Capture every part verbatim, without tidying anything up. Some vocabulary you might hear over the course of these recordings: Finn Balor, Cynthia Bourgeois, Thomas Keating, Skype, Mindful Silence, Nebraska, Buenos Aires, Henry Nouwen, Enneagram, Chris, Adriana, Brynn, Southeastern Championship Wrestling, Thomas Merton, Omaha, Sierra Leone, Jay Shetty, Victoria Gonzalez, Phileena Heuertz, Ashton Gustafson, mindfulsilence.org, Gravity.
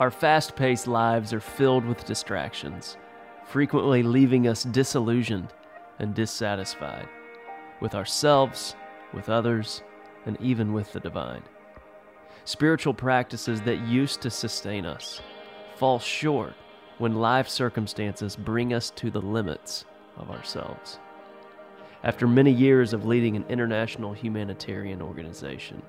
Our fast-paced lives are filled with distractions, frequently leaving us disillusioned and dissatisfied with ourselves, with others, and even with the divine. Spiritual practices that used to sustain us fall short when life circumstances bring us to the limits of ourselves. After many years of leading an international humanitarian organization,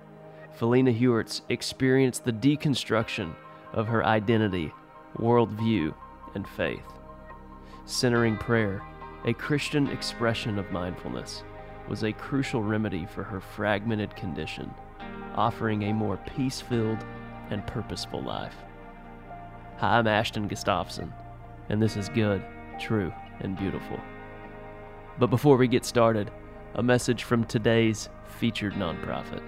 Phileena Heuertz experienced the deconstruction of her identity, worldview, and faith. Centering prayer, a Christian expression of mindfulness, was a crucial remedy for her fragmented condition, offering a more peace-filled and purposeful life. Hi, I'm Ashton Gustafson, and this is Good, True, and Beautiful. But before we get started, a message from today's featured nonprofit.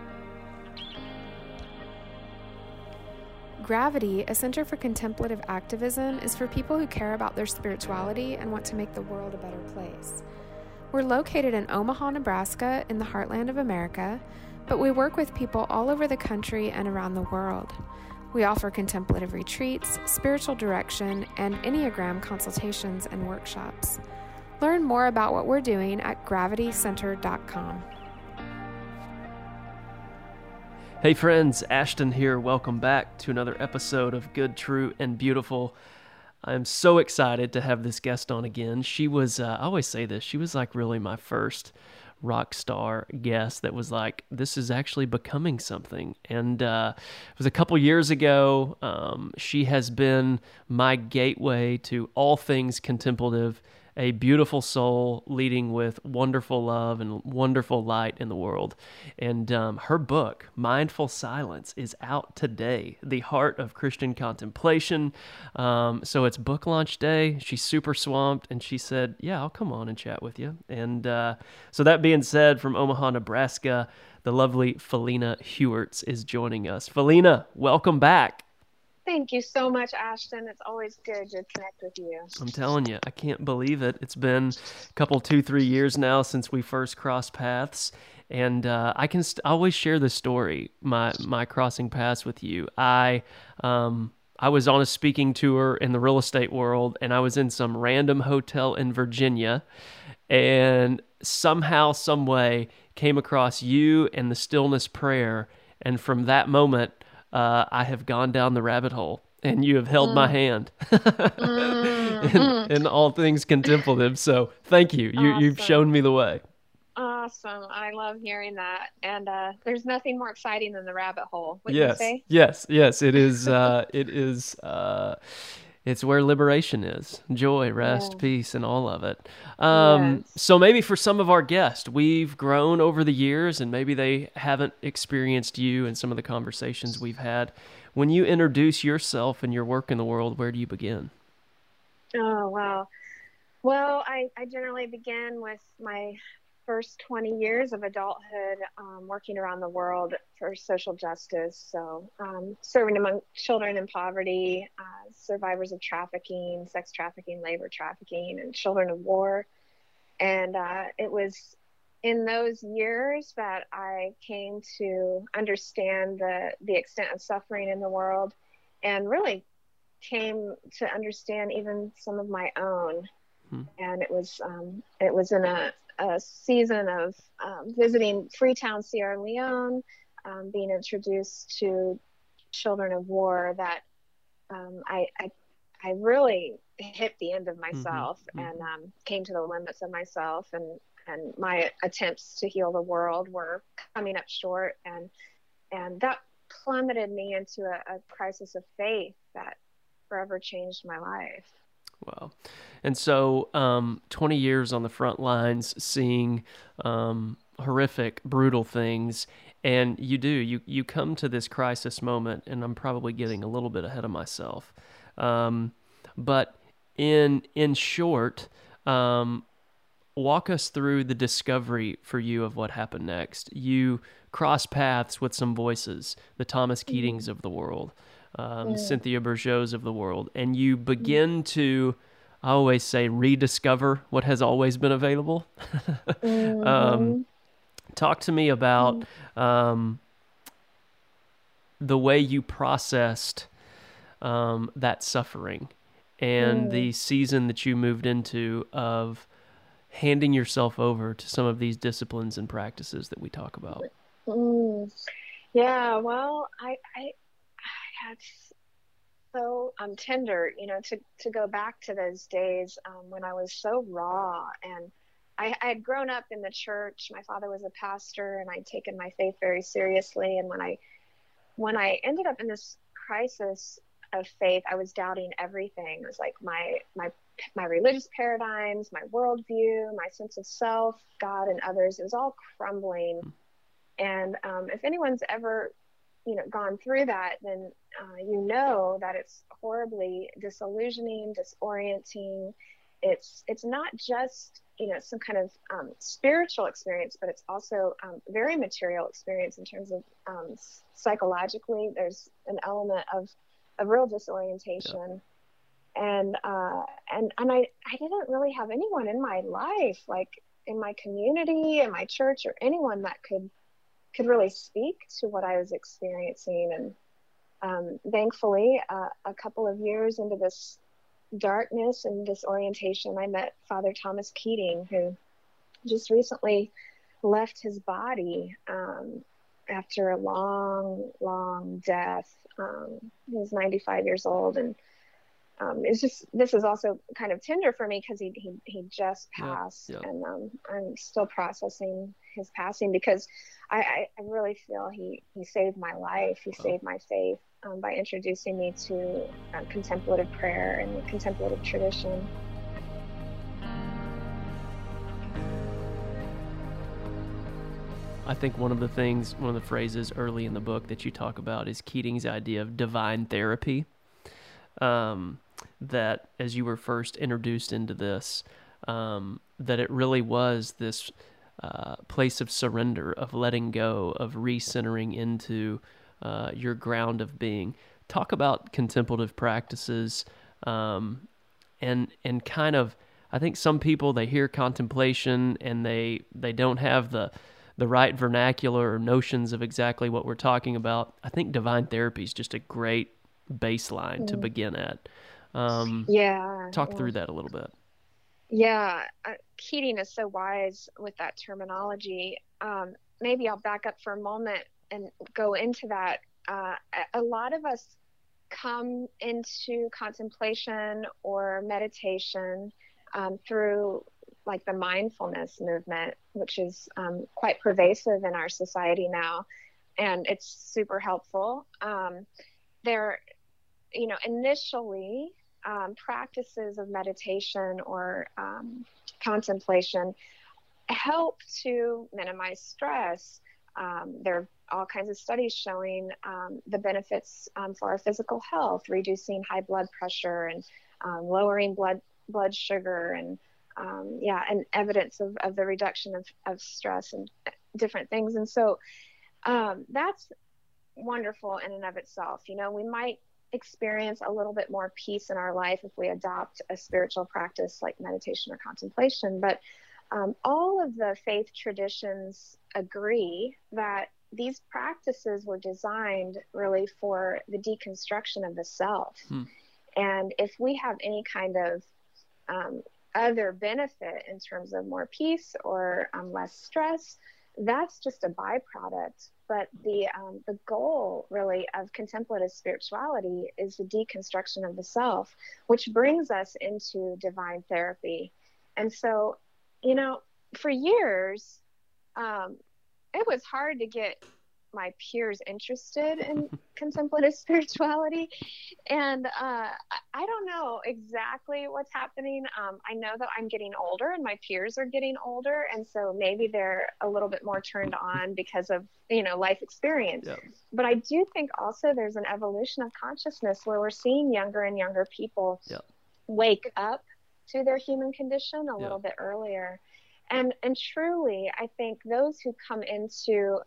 Gravity, a center for contemplative activism, is for people who care about their spirituality and want to make the world a better place. We're located in Omaha, Nebraska, in the heartland of America, but we work with people all over the country and around the world. We offer contemplative retreats, spiritual direction, and Enneagram consultations and workshops. Learn more about what we're doing at gravity center dot com. Hey friends, Ashton here. Welcome back to another episode of Good, True, and Beautiful. I'm so excited to have this guest on again. She was, uh, I always say this, she was like really my first rock star guest that was like, this is actually becoming something. And uh, it was a couple years ago. Um, she has been my gateway to all things contemplative, a beautiful soul leading with wonderful love and wonderful light in the world. And um, her book, Mindful Silence, is out today, The Heart of Christian Contemplation. Um, so it's book launch day. She's super swamped, and she said, yeah, I'll come on and chat with you. And uh, so that being said, from Omaha, Nebraska, the lovely Phileena Heuertz is joining us. Phileena, welcome back. Thank you so much, Ashton. It's always good to connect with you. I'm telling you, I can't believe it. It's been a couple, two, three years now since we first crossed paths, and uh, I can st- I always share this story, my my crossing paths with you. I um I was on a speaking tour in the real estate world, and I was in some random hotel in Virginia, and somehow, some way, came across you and the Stillness Prayer, and from that moment, Uh, I have gone down the rabbit hole, and you have held mm. my hand mm. in, in all things contemplative. So thank you. you awesome. You've shown me the way. Awesome. I love hearing that. And uh, there's nothing more exciting than the rabbit hole. Wouldn't yes. you say? Yes. Yes. It is. Uh, it is. Uh, it's where liberation is, joy, rest, yeah. peace, and all of it. Um, yes. So maybe for some of our guests, we've grown over the years and maybe they haven't experienced you in some of the conversations we've had. When you introduce yourself and your work in the world, where do you begin? Oh, wow. Well, I, I generally begin with my first twenty years of adulthood, um, working around the world for social justice. So um, serving among children in poverty, uh, survivors of trafficking, sex trafficking, labor trafficking, and children of war. And uh, it was in those years that I came to understand the, the extent of suffering in the world, and really came to understand even some of my own. Hmm. And it was, um, it was in a, a season of um, visiting Freetown, Sierra Leone, um, being introduced to children of war that um, I, I I really hit the end of myself mm-hmm. and um, came to the limits of myself, and, and my attempts to heal the world were coming up short, and and that plummeted me into a, a crisis of faith that forever changed my life. Wow. And so um, twenty years on the front lines, seeing um, horrific, brutal things. And you do, you, you come to this crisis moment, and I'm probably getting a little bit ahead of myself. Um, but in, in short, um, walk us through the discovery for you of what happened next. You cross paths with some voices, the Thomas Keatings of the world. Um, yeah. Cynthia Bourgeois of the world, and you begin to, I always say, rediscover what has always been available. mm-hmm. um, talk to me about um, the way you processed um, that suffering and mm. the season that you moved into of handing yourself over to some of these disciplines and practices that we talk about? Mm. Yeah, well, I, I, I got so um, tender, you know, to, to go back to those days um, when I was so raw. And I, I had grown up in the church. My father was a pastor, and I'd taken my faith very seriously. And when I, when I ended up in this crisis of faith, I was doubting everything. It was like my, my, my religious paradigms, my worldview, my sense of self, God and others. It was all crumbling. And um, if anyone's ever, you know, gone through that, then uh, you know that it's horribly disillusioning, disorienting. It's it's not just, you know, some kind of um, spiritual experience, but it's also um, very material experience in terms of um, psychologically. There's an element of of real disorientation, yeah. and uh, and and I I didn't really have anyone in my life, like in my community, in my church, or anyone that could. could really speak to what I was experiencing. And um, thankfully, uh, a couple of years into this darkness and disorientation, I met Father Thomas Keating, who just recently left his body um, after a long, long death. Um, he was ninety-five years old. And um, it's just, this is also kind of tender for me because he, he, he just passed. Yeah, yeah. And um, I'm still processing his passing, because I, I, I really feel he, he saved my life. He oh. saved my faith um, by introducing me to uh, contemplative prayer and the contemplative tradition. I think one of the things, one of the phrases early in the book that you talk about is Keating's idea of divine therapy, um, that as you were first introduced into this, um, that it really was this Uh, place of surrender, of letting go, of recentering into uh, your ground of being. Talk about contemplative practices um, and and kind of, I think some people, they hear contemplation and they they don't have the the right vernacular or notions of exactly what we're talking about. I think divine therapy is just a great baseline mm. to begin at. Um, yeah. Talk yeah. through that a little bit. Yeah, uh, Keating is so wise with that terminology. Um, maybe I'll back up for a moment and go into that. Uh, a, a lot of us come into contemplation or meditation um, through like the mindfulness movement, which is um, quite pervasive in our society now, and it's super helpful. Um, there, you know, initially... Um, practices of meditation or um, contemplation help to minimize stress. Um, there are all kinds of studies showing um, the benefits um, for our physical health, reducing high blood pressure and um, lowering blood blood sugar, and um, yeah, and evidence of, of the reduction of, of stress and different things. And so um, that's wonderful in and of itself. You know, we might experience a little bit more peace in our life if we adopt a spiritual practice like meditation or contemplation. But um, all of the faith traditions agree that these practices were designed really for the deconstruction of the self. Hmm. And if we have any kind of um, other benefit in terms of more peace or um, less stress, that's just a byproduct. But the um, the goal, really, of contemplative spirituality is the deconstruction of the self, which brings us into divine therapy. And so, you know, for years, um, it was hard to get my peers interested in contemplative spirituality. And uh, I don't know exactly what's happening. Um, I know that I'm getting older and my peers are getting older. And so maybe they're a little bit more turned on because of, you know, life experience. Yeah. But I do think also there's an evolution of consciousness where we're seeing younger and younger people yeah. wake up to their human condition a yeah. little bit earlier. And, and truly, I think those who come into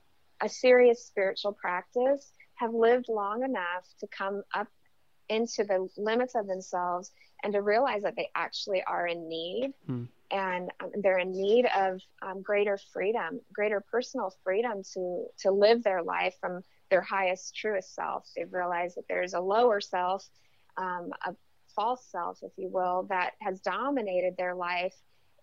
a serious spiritual practice have lived long enough to come up into the limits of themselves and to realize that they actually are in need mm. and um, they're in need of um, greater freedom, greater personal freedom to, to live their life from their highest, truest self. They've realized that there's a lower self, um, a false self, if you will, that has dominated their life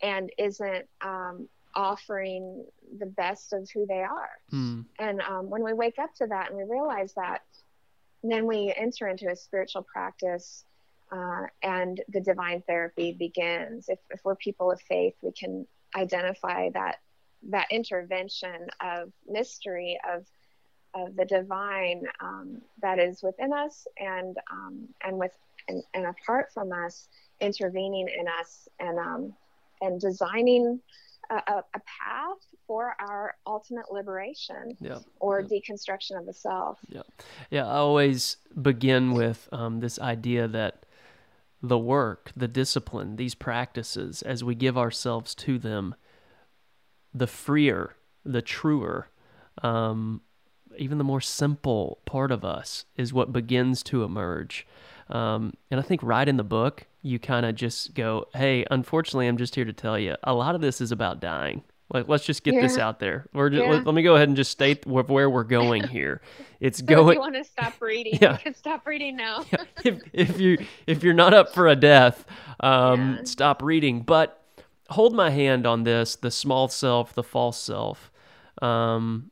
and isn't um, offering the best of who they are. Mm. And um, when we wake up to that and we realize that, then we enter into a spiritual practice uh, and the divine therapy begins. If, if we're people of faith, we can identify that that intervention of mystery, of of the divine um, that is within us and um, and with and, and apart from us, intervening in us and um, and designing a, a, a path for our ultimate liberation yeah, or yeah. deconstruction of the self. Yeah, yeah. I always begin with um, this idea that the work, the discipline, these practices, as we give ourselves to them, the freer, the truer, um, even the more simple part of us is what begins to emerge. Um, and I think right in the book, you kind of just go, hey, unfortunately, I'm just here to tell you, a lot of this is about dying. Like, let's just get yeah. this out there. We're just, yeah. let, let me go ahead and just state where we're going here. It's so going. If you want to stop reading? Yeah. You can stop reading now. yeah. If if you if you're not up for a death, um, yeah. stop reading. But hold my hand on this: the small self, the false self, um,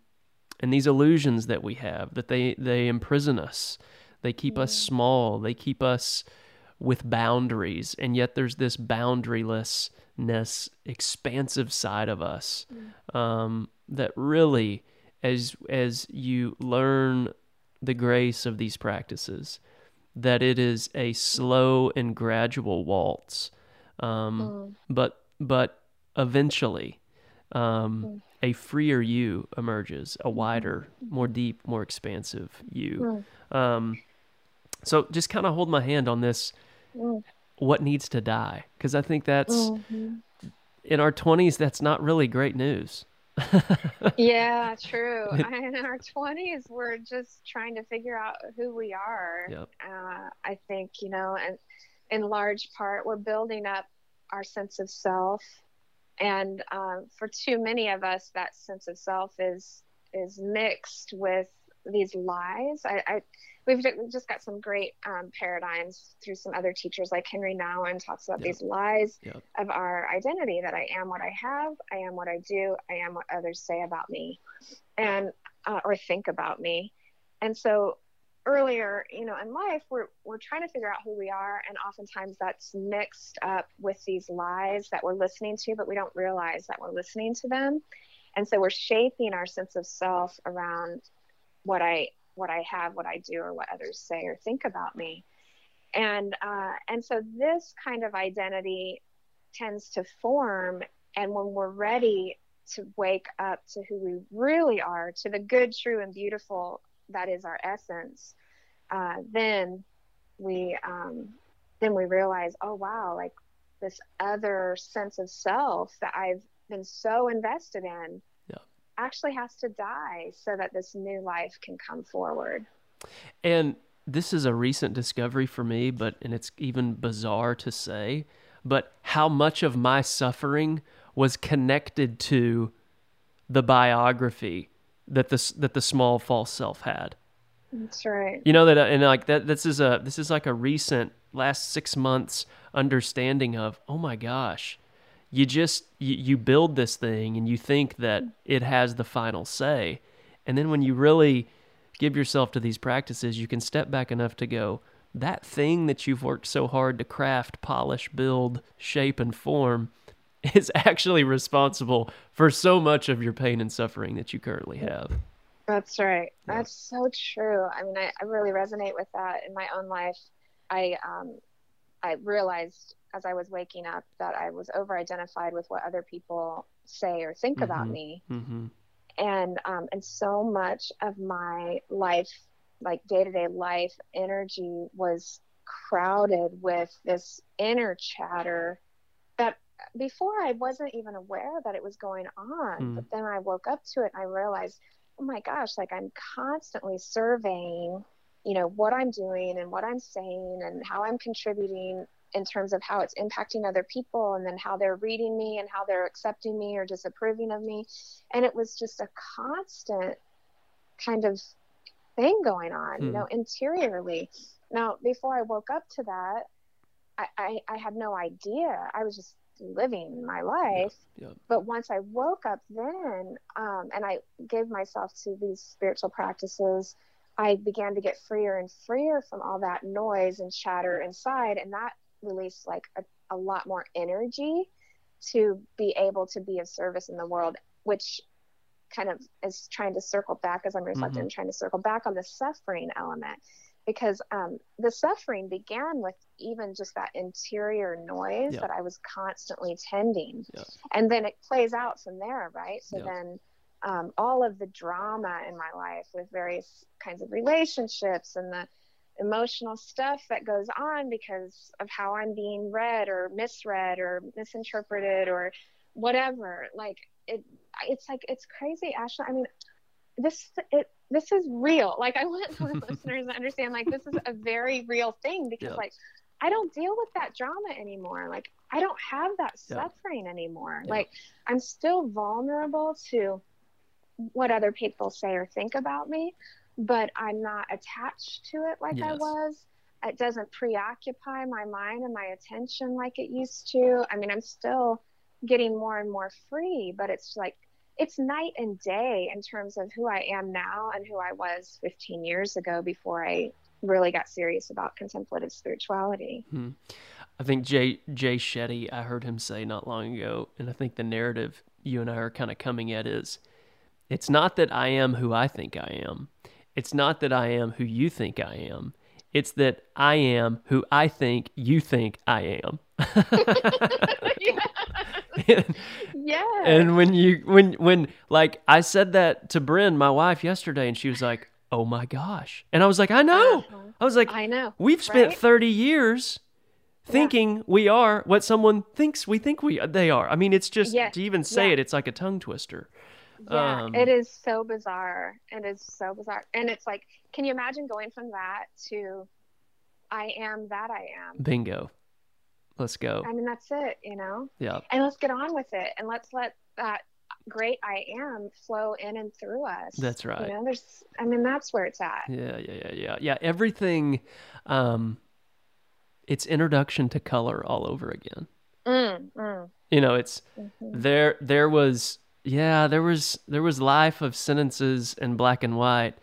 and these illusions that we have that they they imprison us. They keep mm. us small. They keep us with boundaries, and yet there's this boundaryless. Expansive side of us um, that really, as as you learn the grace of these practices, that it is a slow and gradual waltz, um, oh. but but eventually um, a freer you emerges, a wider, more deep, more expansive you. Um, so just kind of hold my hand on this. What needs to die? Because I think that's, mm-hmm. in our twenties, that's not really great news. yeah, true. In our twenties, we're just trying to figure out who we are. Yep. Uh, I think, you know, and in large part, we're building up our sense of self. And uh, for too many of us, that sense of self is is mixed with these lies. I, I We've just got some great um, paradigms through some other teachers, like Henry Nouwen talks about yep. these lies yep. of our identity, that I am what I have, I am what I do, I am what others say about me and uh, or think about me. And so earlier, you know, in life, we're we're trying to figure out who we are, and oftentimes that's mixed up with these lies that we're listening to, but we don't realize that we're listening to them. And so we're shaping our sense of self around what I what I have, what I do, or what others say or think about me. And, uh, and so this kind of identity tends to form. And when we're ready to wake up to who we really are, to the good, true, and beautiful, that is our essence, uh, then we, um, then we realize, oh, wow, like this other sense of self that I've been so invested in actually has to die so that this new life can come forward. And this is a recent discovery for me, but, and it's even bizarre to say, but how much of my suffering was connected to the biography that the, that the small false self had. That's right. You know, that, and like that, this is a, this is like a recent last six months understanding of, oh my gosh, You just, you, you build this thing and you think that it has the final say. And then when you really give yourself to these practices, you can step back enough to go, that thing that you've worked so hard to craft, polish, build, shape, and form is actually responsible for so much of your pain and suffering that you currently have. That's right. Yeah. That's so true. I mean, I, I really resonate with that in my own life. I, um, I realized as I was waking up that I was over-identified with what other people say or think mm-hmm, about me. Mm-hmm. And, um, and so much of my life, like day-to-day life energy, was crowded with this inner chatter that before I wasn't even aware that it was going on. Mm. But then I woke up to it and I realized, oh my gosh, like I'm constantly surveying, you know, what I'm doing and what I'm saying and how I'm contributing in terms of how it's impacting other people, and then how they're reading me and how they're accepting me or disapproving of me. And it was just a constant kind of thing going on, hmm. you know, interiorly. Now, before I woke up to that, I, I, I had no idea. I was just living my life. Yeah, yeah. But once I woke up then, um, and I gave myself to these spiritual practices, I began to get freer and freer from all that noise and chatter inside. And that released like a, a lot more energy to be able to be of service in the world, which kind of is trying to circle back as I'm reflecting, mm-hmm. trying to circle back on the suffering element, because um, the suffering began with even just that interior noise yeah. that I was constantly tending. Yeah. And then it plays out from there, right? So yeah. then um, all of the drama in my life with various kinds of relationships and the emotional stuff that goes on because of how I'm being read or misread or misinterpreted or whatever, like it, it's like, it's crazy, Ashley. I mean, this, it, this is real. Like, I want the listeners to understand, like, this is a very real thing, because yeah. like, I don't deal with that drama anymore. Like, I don't have that yeah. suffering anymore. Yeah. Like, I'm still vulnerable to what other people say or think about me, but I'm not attached to it like yes. I was. It doesn't preoccupy my mind and my attention like it used to. I mean, I'm still getting more and more free, but it's like, it's night and day in terms of who I am now and who I was fifteen years ago before I really got serious about contemplative spirituality. Hmm. I think Jay, Jay Shetty, I heard him say not long ago, and I think the narrative you and I are kind of coming at is, it's not that I am who I think I am. It's not that I am who you think I am. It's that I am who I think you think I am. Yeah. Yeah. And when you, when, when, like, I said that to Brynn, my wife, yesterday, and she was like, oh my gosh. And I was like, I know. Uh-huh. I was like, I know. We've spent right? thirty years yeah. thinking we are what someone thinks we think we they are. I mean, it's just, yeah. to even say yeah. it, it's like a tongue twister. Yeah, um, it is so bizarre. It is so bizarre. And it's like, can you imagine going from that to I am that I am? Bingo. Let's go. I mean, that's it, you know? Yeah. And let's get on with it. And let's let that great I am flow in and through us. That's right. You know, there's, I mean, that's where it's at. Yeah, yeah, yeah, yeah. Yeah, everything, um, it's introduction to color all over again. Mm, mm. You know, it's, mm-hmm. there, there was... Yeah, there was there was life of sentences in black and white,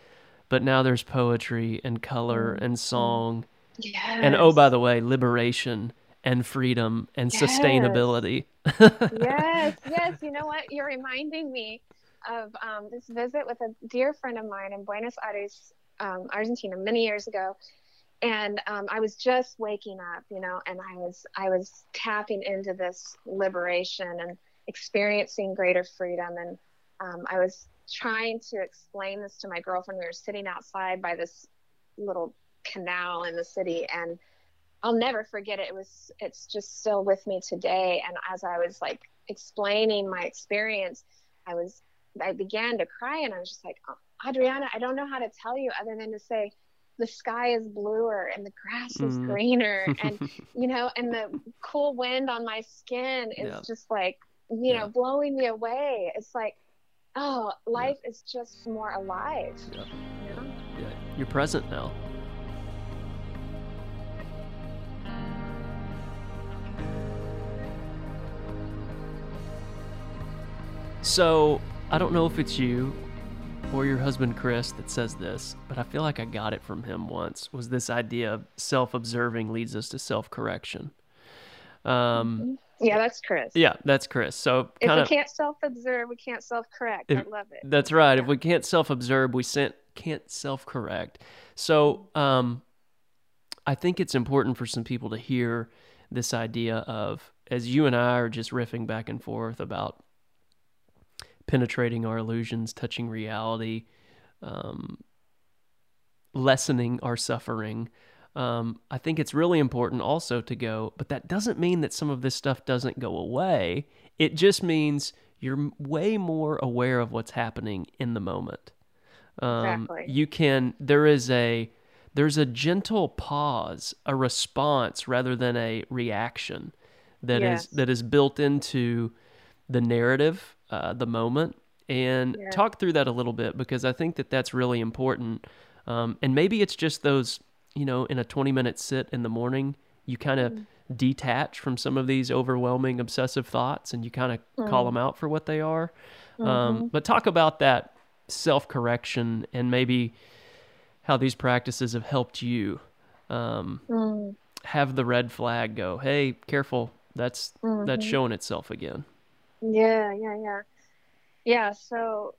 but now there's poetry and color and song. Yes. And oh, by the way, liberation and freedom and yes. sustainability. Yes, yes. You know what? You're reminding me of um, this visit with a dear friend of mine in Buenos Aires, um, Argentina, many years ago. And um, I was just waking up, you know, and I was I was tapping into this liberation and experiencing greater freedom. And um, I was trying to explain this to my girlfriend. We were sitting outside by this little canal in the city, and I'll never forget it. It was, it's just still with me today. And as I was like explaining my experience, I was, I began to cry, and I was just like, oh, Adriana, I don't know how to tell you other than to say, the sky is bluer and the grass is mm. greener. And, you know, and the cool wind on my skin is yeah. just like, you know, yeah. blowing me away. It's like, oh, life yeah. is just more alive. Yeah. You know? Yeah. You're present now. So, I don't know if it's you or your husband, Chris, that says this, but I feel like I got it from him once, was this idea of self-observing leads us to self-correction. Um... Mm-hmm. Yeah, that's Chris. Yeah, that's Chris. So if kinda, we can't self-observe, we can't self-correct. If, I love it. That's right. Yeah. If we can't self-observe, we can't self-correct. So um, I think it's important for some people to hear this idea of, as you and I are just riffing back and forth about penetrating our illusions, touching reality, um, lessening our suffering, Um, I think it's really important also to go, but that doesn't mean that some of this stuff doesn't go away. It just means you're way more aware of what's happening in the moment. Um, exactly. You can, there is a, there's a gentle pause, a response rather than a reaction that yes. is, that is built into the narrative, uh, the moment. And yeah. talk through that a little bit, because I think that that's really important. Um, and maybe it's just those, you know, in a twenty minute sit in the morning, you kind of mm. detach from some of these overwhelming obsessive thoughts and you kind of mm. call them out for what they are. Mm-hmm. Um, but talk about that self-correction and maybe how these practices have helped you um, mm. have the red flag go, hey, careful, that's mm-hmm. that's showing itself again. Yeah, yeah, yeah. Yeah, so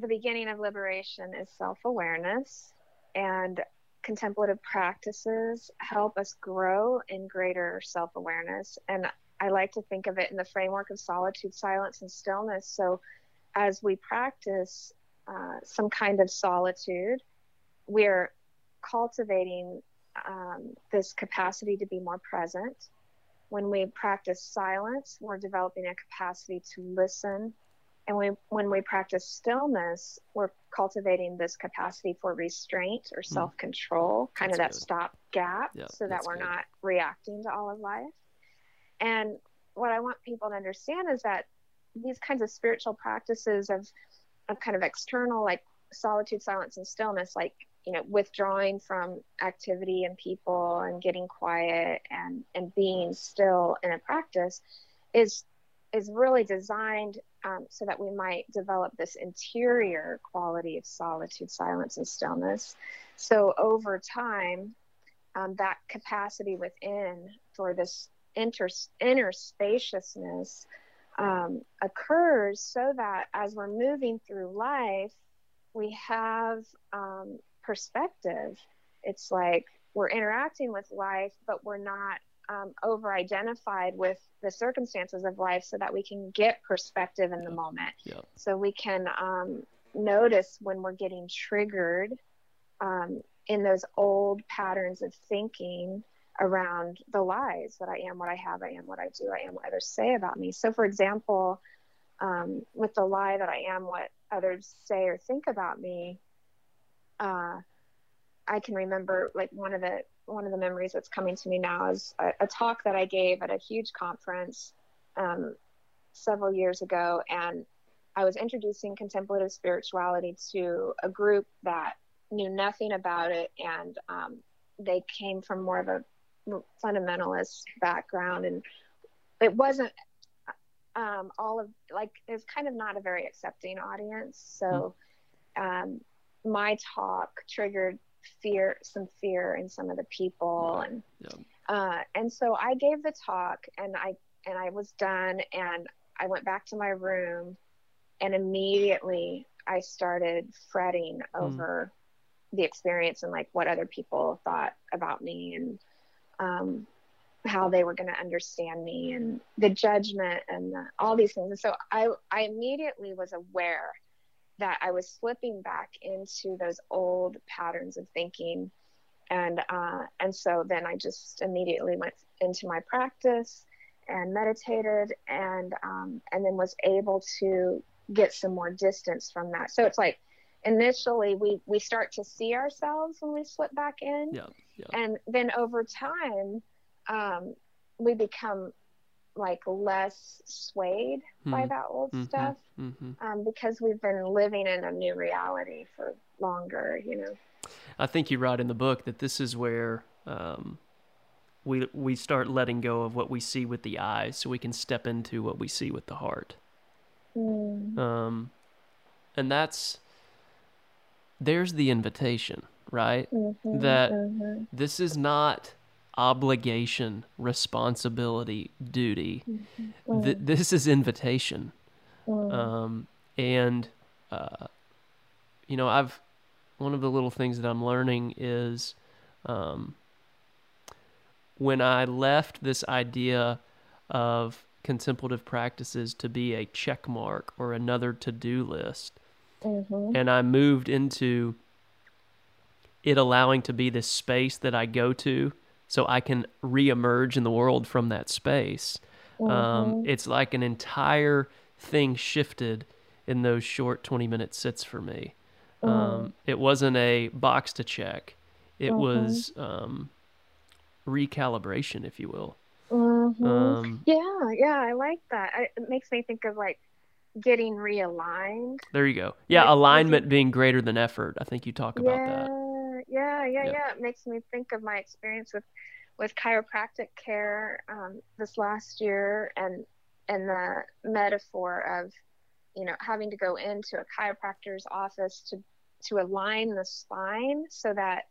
the beginning of liberation is self-awareness, and contemplative practices help us grow in greater self-awareness. And I like to think of it in the framework of solitude, silence, and stillness. So as we practice uh, some kind of solitude, we're cultivating um, this capacity to be more present. When we practice silence, we're developing a capacity to listen. And we, when we practice stillness, we're cultivating this capacity for restraint or self-control, mm. kind that's of that good. stop gap, yeah, so that we're good. not reacting to all of life. And what I want people to understand is that these kinds of spiritual practices of, of kind of external, like solitude, silence, and stillness, like, you know, withdrawing from activity and people and getting quiet and, and being still in a practice is is really designed um, so that we might develop this interior quality of solitude, silence, and stillness. So over time, um, that capacity within for this inter- inner spaciousness um, occurs so that as we're moving through life, we have um, perspective. It's like we're interacting with life, but we're not Um, over-identified with the circumstances of life so that we can get perspective in the moment. Yeah. So we can um, notice when we're getting triggered um, in those old patterns of thinking around the lies that I am what I have, I am what I do, I am what others say about me. So for example, um, with the lie that I am what others say or think about me, uh, I can remember like one of the one of the memories that's coming to me now is a, a talk that I gave at a huge conference um, several years ago. And I was introducing contemplative spirituality to a group that knew nothing about it. And um, they came from more of a fundamentalist background. And it wasn't um, all of like, it was kind of not a very accepting audience. So um, my talk triggered fear, some fear in some of the people. And, yeah. uh, and so I gave the talk and I, and I was done and I went back to my room and immediately I started fretting over mm. the experience and like what other people thought about me and, um, how they were going to understand me and the judgment and the, all these things. And so I, I immediately was aware that I was slipping back into those old patterns of thinking. And uh, and so then I just immediately went into my practice and meditated and um, and then was able to get some more distance from that. So it's like initially we, we start to see ourselves when we slip back in. Yeah, yeah. And then over time, um, we become like less swayed mm-hmm. by that old mm-hmm. stuff mm-hmm. Um, because we've been living in a new reality for longer, you know. I think you write in the book that this is where um, we we start letting go of what we see with the eyes so we can step into what we see with the heart. Mm. Um, and that's, there's the invitation, right? Mm-hmm. That mm-hmm. this is not obligation, responsibility, duty. Mm-hmm. Th- this is invitation. Mm. Um, and, uh, you know, I've, one of the little things that I'm learning is, um, when I left this idea of contemplative practices to be a check mark or another to-do list, mm-hmm. and I moved into it allowing to be this space that I go to so I can reemerge in the world from that space. Mm-hmm. Um, it's like an entire thing shifted in those short twenty minute sits for me. Mm-hmm. Um, it wasn't a box to check. It mm-hmm. was um, recalibration, if you will. Mm-hmm. Um, yeah, yeah, I like that. I, it makes me think of like getting realigned. There you go. Yeah, alignment being greater than effort. I think you talk about yeah, that. Yeah, yeah, yeah, yeah. It makes me think of my experience with, with chiropractic care um, this last year, and and the metaphor of, you know, having to go into a chiropractor's office to to align the spine so that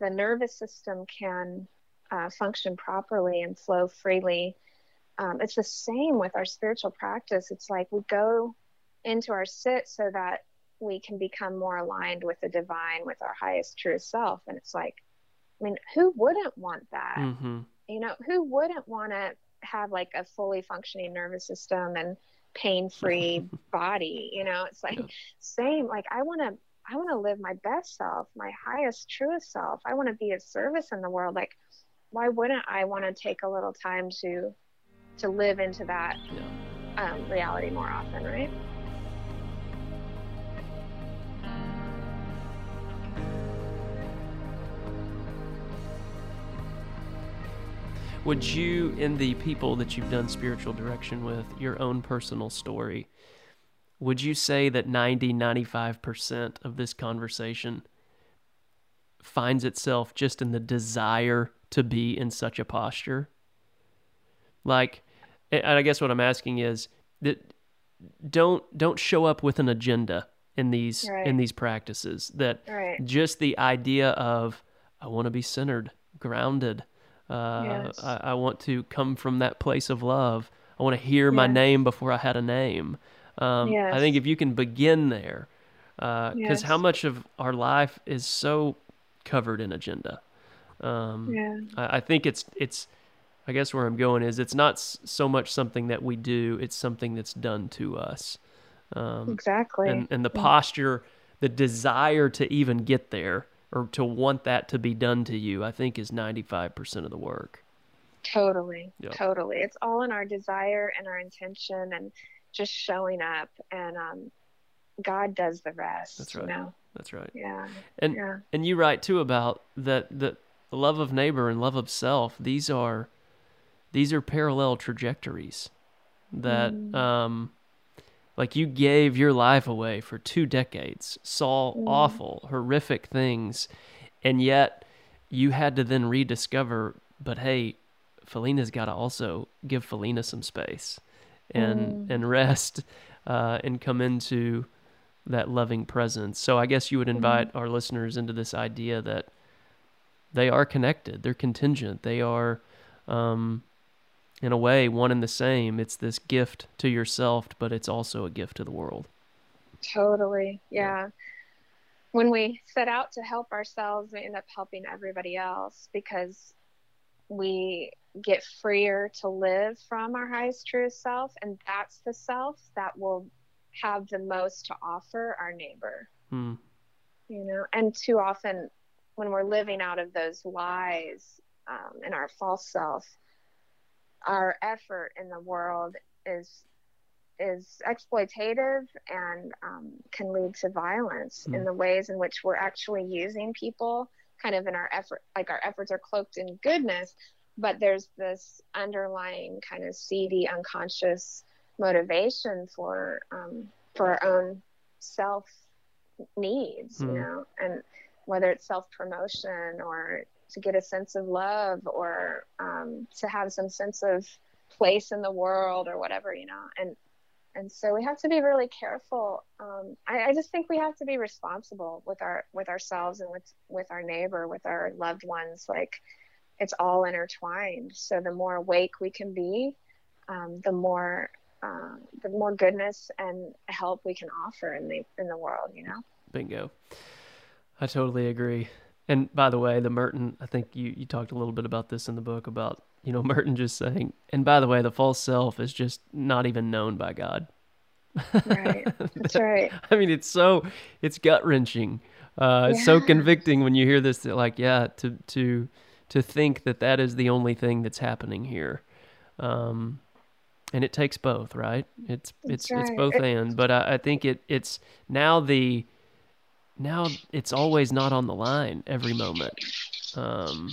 the nervous system can uh, function properly and flow freely. Um, it's the same with our spiritual practice. It's like we go into our sit so that we can become more aligned with the divine, with our highest true self. And it's like, I mean, who wouldn't want that? Mm-hmm. You know, who wouldn't want to have like a fully functioning nervous system and pain-free body? You know, it's like yeah. same. Like I want to, I want to live my best self, my highest, truest self. I want to be of service in the world. Like, why wouldn't I want to take a little time to to live into that yeah. um, reality more often, right? Would you, in the people that you've done spiritual direction with, your own personal story, would you say that ninety, ninety-five percent of this conversation finds itself just in the desire to be in such a posture? Like, and I guess what I'm asking is that don't don't show up with an agenda in these right. in these practices. That right. just the idea of I want to be centered, grounded. Uh, yes. I, I want to come from that place of love. I want to hear yes. my name before I had a name. Um, yes. I think if you can begin there, because uh, yes. how much of our life is so covered in agenda? Um, yeah. I, I think it's it's. I guess where I'm going is it's not so much something that we do, it's something that's done to us. Um, exactly. And, and the yeah. posture, the desire to even get there or to want that to be done to you, I think is ninety-five percent of the work. Totally. Yep. Totally. It's all in our desire and our intention and just showing up, and um, God does the rest. That's right. You know? That's right. Yeah. And, yeah. and you write too about that, that love of neighbor and love of self. These are, These are parallel trajectories that, mm. um, like you gave your life away for two decades, saw mm. awful, horrific things, and yet you had to then rediscover, but hey, Phileena's got to also give Phileena some space and, mm. and rest uh, and come into that loving presence. So I guess you would invite mm. our listeners into this idea that they are connected, they're contingent, they are... Um, in a way, one and the same. It's this gift to yourself, but it's also a gift to the world. Totally. Yeah. yeah. When we set out to help ourselves, we end up helping everybody else because we get freer to live from our highest, truest self. And that's the self that will have the most to offer our neighbor. Hmm. You know, and too often when we're living out of those lies um, and our false self, our effort in the world is is exploitative and um, can lead to violence mm. in the ways in which we're actually using people kind of in our effort, like our efforts are cloaked in goodness, but there's this underlying kind of seedy, unconscious motivation for um, for our own self needs, mm. you know, and whether it's self-promotion or to get a sense of love or um, to have some sense of place in the world or whatever, you know. And and so we have to be really careful. Um, I, I just think we have to be responsible with our with ourselves and with, with our neighbor, with our loved ones. Like, it's all intertwined. So the more awake we can be, um, the more uh, the more goodness and help we can offer in the in the world, you know. Bingo. I totally agree. And by the way, the Merton, I think you, you talked a little bit about this in the book about, you know, Merton just saying, and by the way, the false self is just not even known by God. Right. That's right. I mean, it's so, it's gut-wrenching. Uh, yeah. It's so convicting when you hear this, that like, yeah, to, to, to think that that is the only thing that's happening here. Um, and it takes both, right? It's, that's it's, right. it's both it, and, but I, I think it, it's now the, Now it's always not on the line every moment. Um,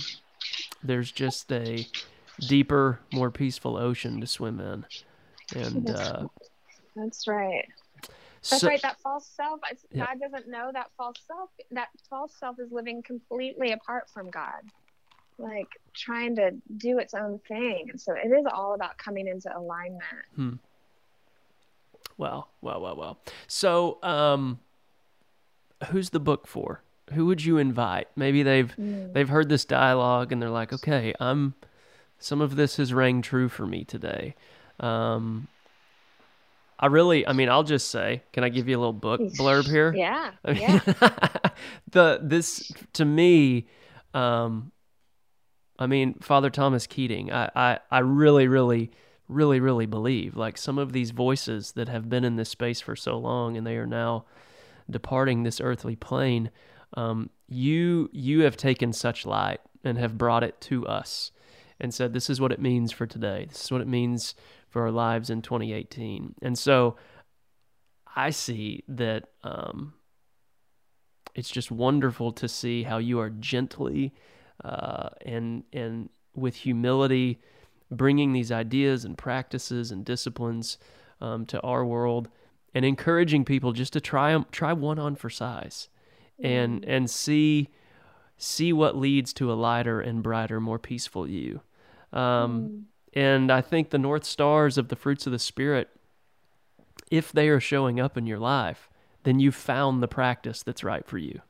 there's just a deeper, more peaceful ocean to swim in. And uh, That's right. That's so, right. That false self, yeah. God doesn't know that false self. That false self is living completely apart from God, like trying to do its own thing. So it is all about coming into alignment. Hmm. Wow. Wow. Wow. Wow. So, um, who's the book for? Who would you invite? Maybe they've, mm. they've heard this dialogue and they're like, okay, I'm, some of this has rang true for me today. Um, I really, I mean, I'll just say, can I give you a little book blurb here? Yeah. I mean, yeah. the, this to me, um, I mean, Father Thomas Keating, I, I, I really, really, really, really believe like some of these voices that have been in this space for so long and they are now departing this earthly plane, um, you, you have taken such light and have brought it to us and said, this is what it means for today. This is what it means for our lives in twenty eighteen. And so I see that um, it's just wonderful to see how you are gently uh, and and with humility bringing these ideas and practices and disciplines um, to our world and encouraging people just to try try one on for size and and see see what leads to a lighter and brighter, more peaceful you. Um, mm. And I think the North Stars of the fruits of the Spirit, if they are showing up in your life, then you've found the practice that's right for you.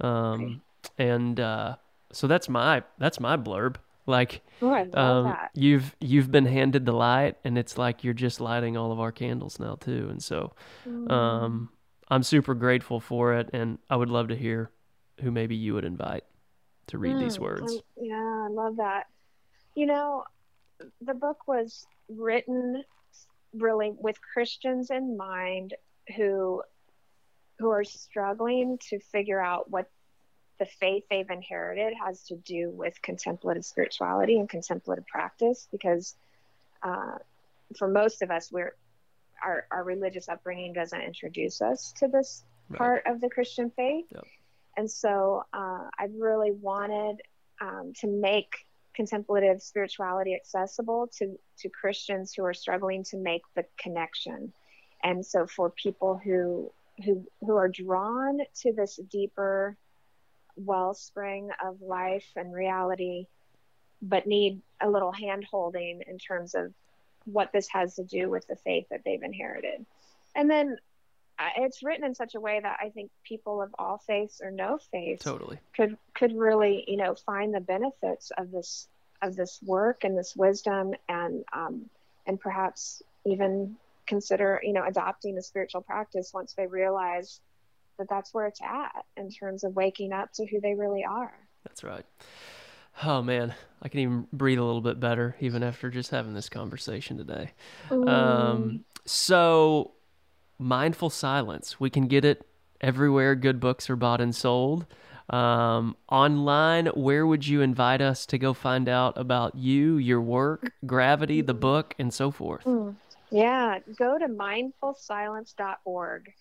Um, right. And uh, so that's my that's my blurb. Like, oh, I love um, that. you've you've been handed the light, and it's like you're just lighting all of our candles now too. And so mm. um, I'm super grateful for it, and I would love to hear who maybe you would invite to read mm, these words. I, yeah, I love that. You know, the book was written really with Christians in mind who who are struggling to figure out what the faith they've inherited has to do with contemplative spirituality and contemplative practice, because uh, for most of us, we're our, our religious upbringing doesn't introduce us to this right. part of the Christian faith. Yep. And so uh, I really wanted um, to make contemplative spirituality accessible to, to Christians who are struggling to make the connection. And so for people who, who, who are drawn to this deeper wellspring of life and reality, but need a little hand holding in terms of what this has to do with the faith that they've inherited. And then it's written in such a way that I think people of all faiths or no faiths totally. could could really, you know, find the benefits of this of this work and this wisdom, and um, and perhaps even consider, you know, adopting a spiritual practice once they realize that that's where it's at in terms of waking up to who they really are. That's right. Oh man, I can even breathe a little bit better even after just having this conversation today. Mm. Um, so. Mindful Silence. We can get it everywhere good books are bought and sold. Um, online, where would you invite us to go find out about you, your work, Gravity, the book, and so forth? Yeah, go to mindful silence dot org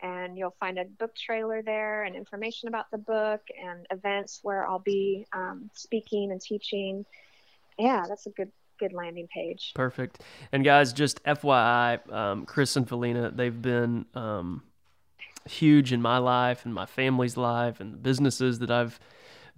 and you'll find a book trailer there and information about the book and events where I'll be um, speaking and teaching. Yeah, that's a good good landing page. Perfect. And guys, just F Y I, um, Chris and Phileena, they've been um, huge in my life and my family's life and the businesses that I've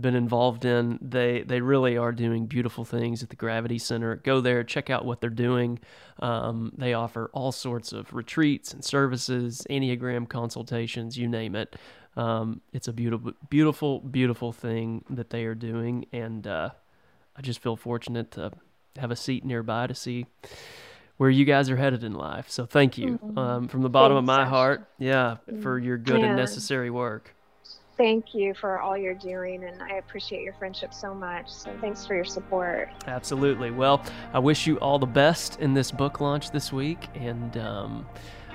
been involved in. They they really are doing beautiful things at the Gravity Center. Go there, check out what they're doing. Um, they offer all sorts of retreats and services, Enneagram consultations, you name it. Um, it's a beautiful, beautiful, beautiful thing that they are doing. And uh, I just feel fortunate to have a seat nearby to see where you guys are headed in life. So thank you mm-hmm. um, from the bottom Thanks, of my Ashton. heart, yeah, mm-hmm. for your good yeah. and necessary work. Thank you for all you're doing, and I appreciate your friendship so much. So thanks for your support. Absolutely. Well, I wish you all the best in this book launch this week, and um,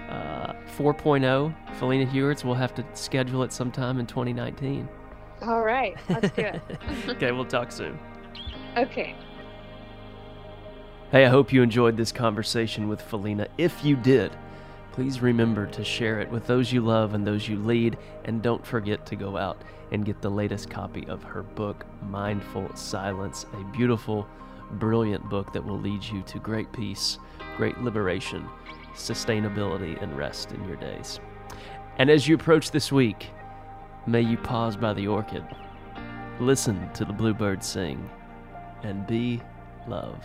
uh, four point oh, Phileena Heuertz, we'll have to schedule it sometime in twenty nineteen. All right, let's do it. Okay, we'll talk soon. Okay. Hey, I hope you enjoyed this conversation with Phileena. If you did, please remember to share it with those you love and those you lead, and don't forget to go out and get the latest copy of her book, Mindful Silence, a beautiful, brilliant book that will lead you to great peace, great liberation, sustainability, and rest in your days. And as you approach this week, may you pause by the orchid, listen to the bluebird sing, and be love.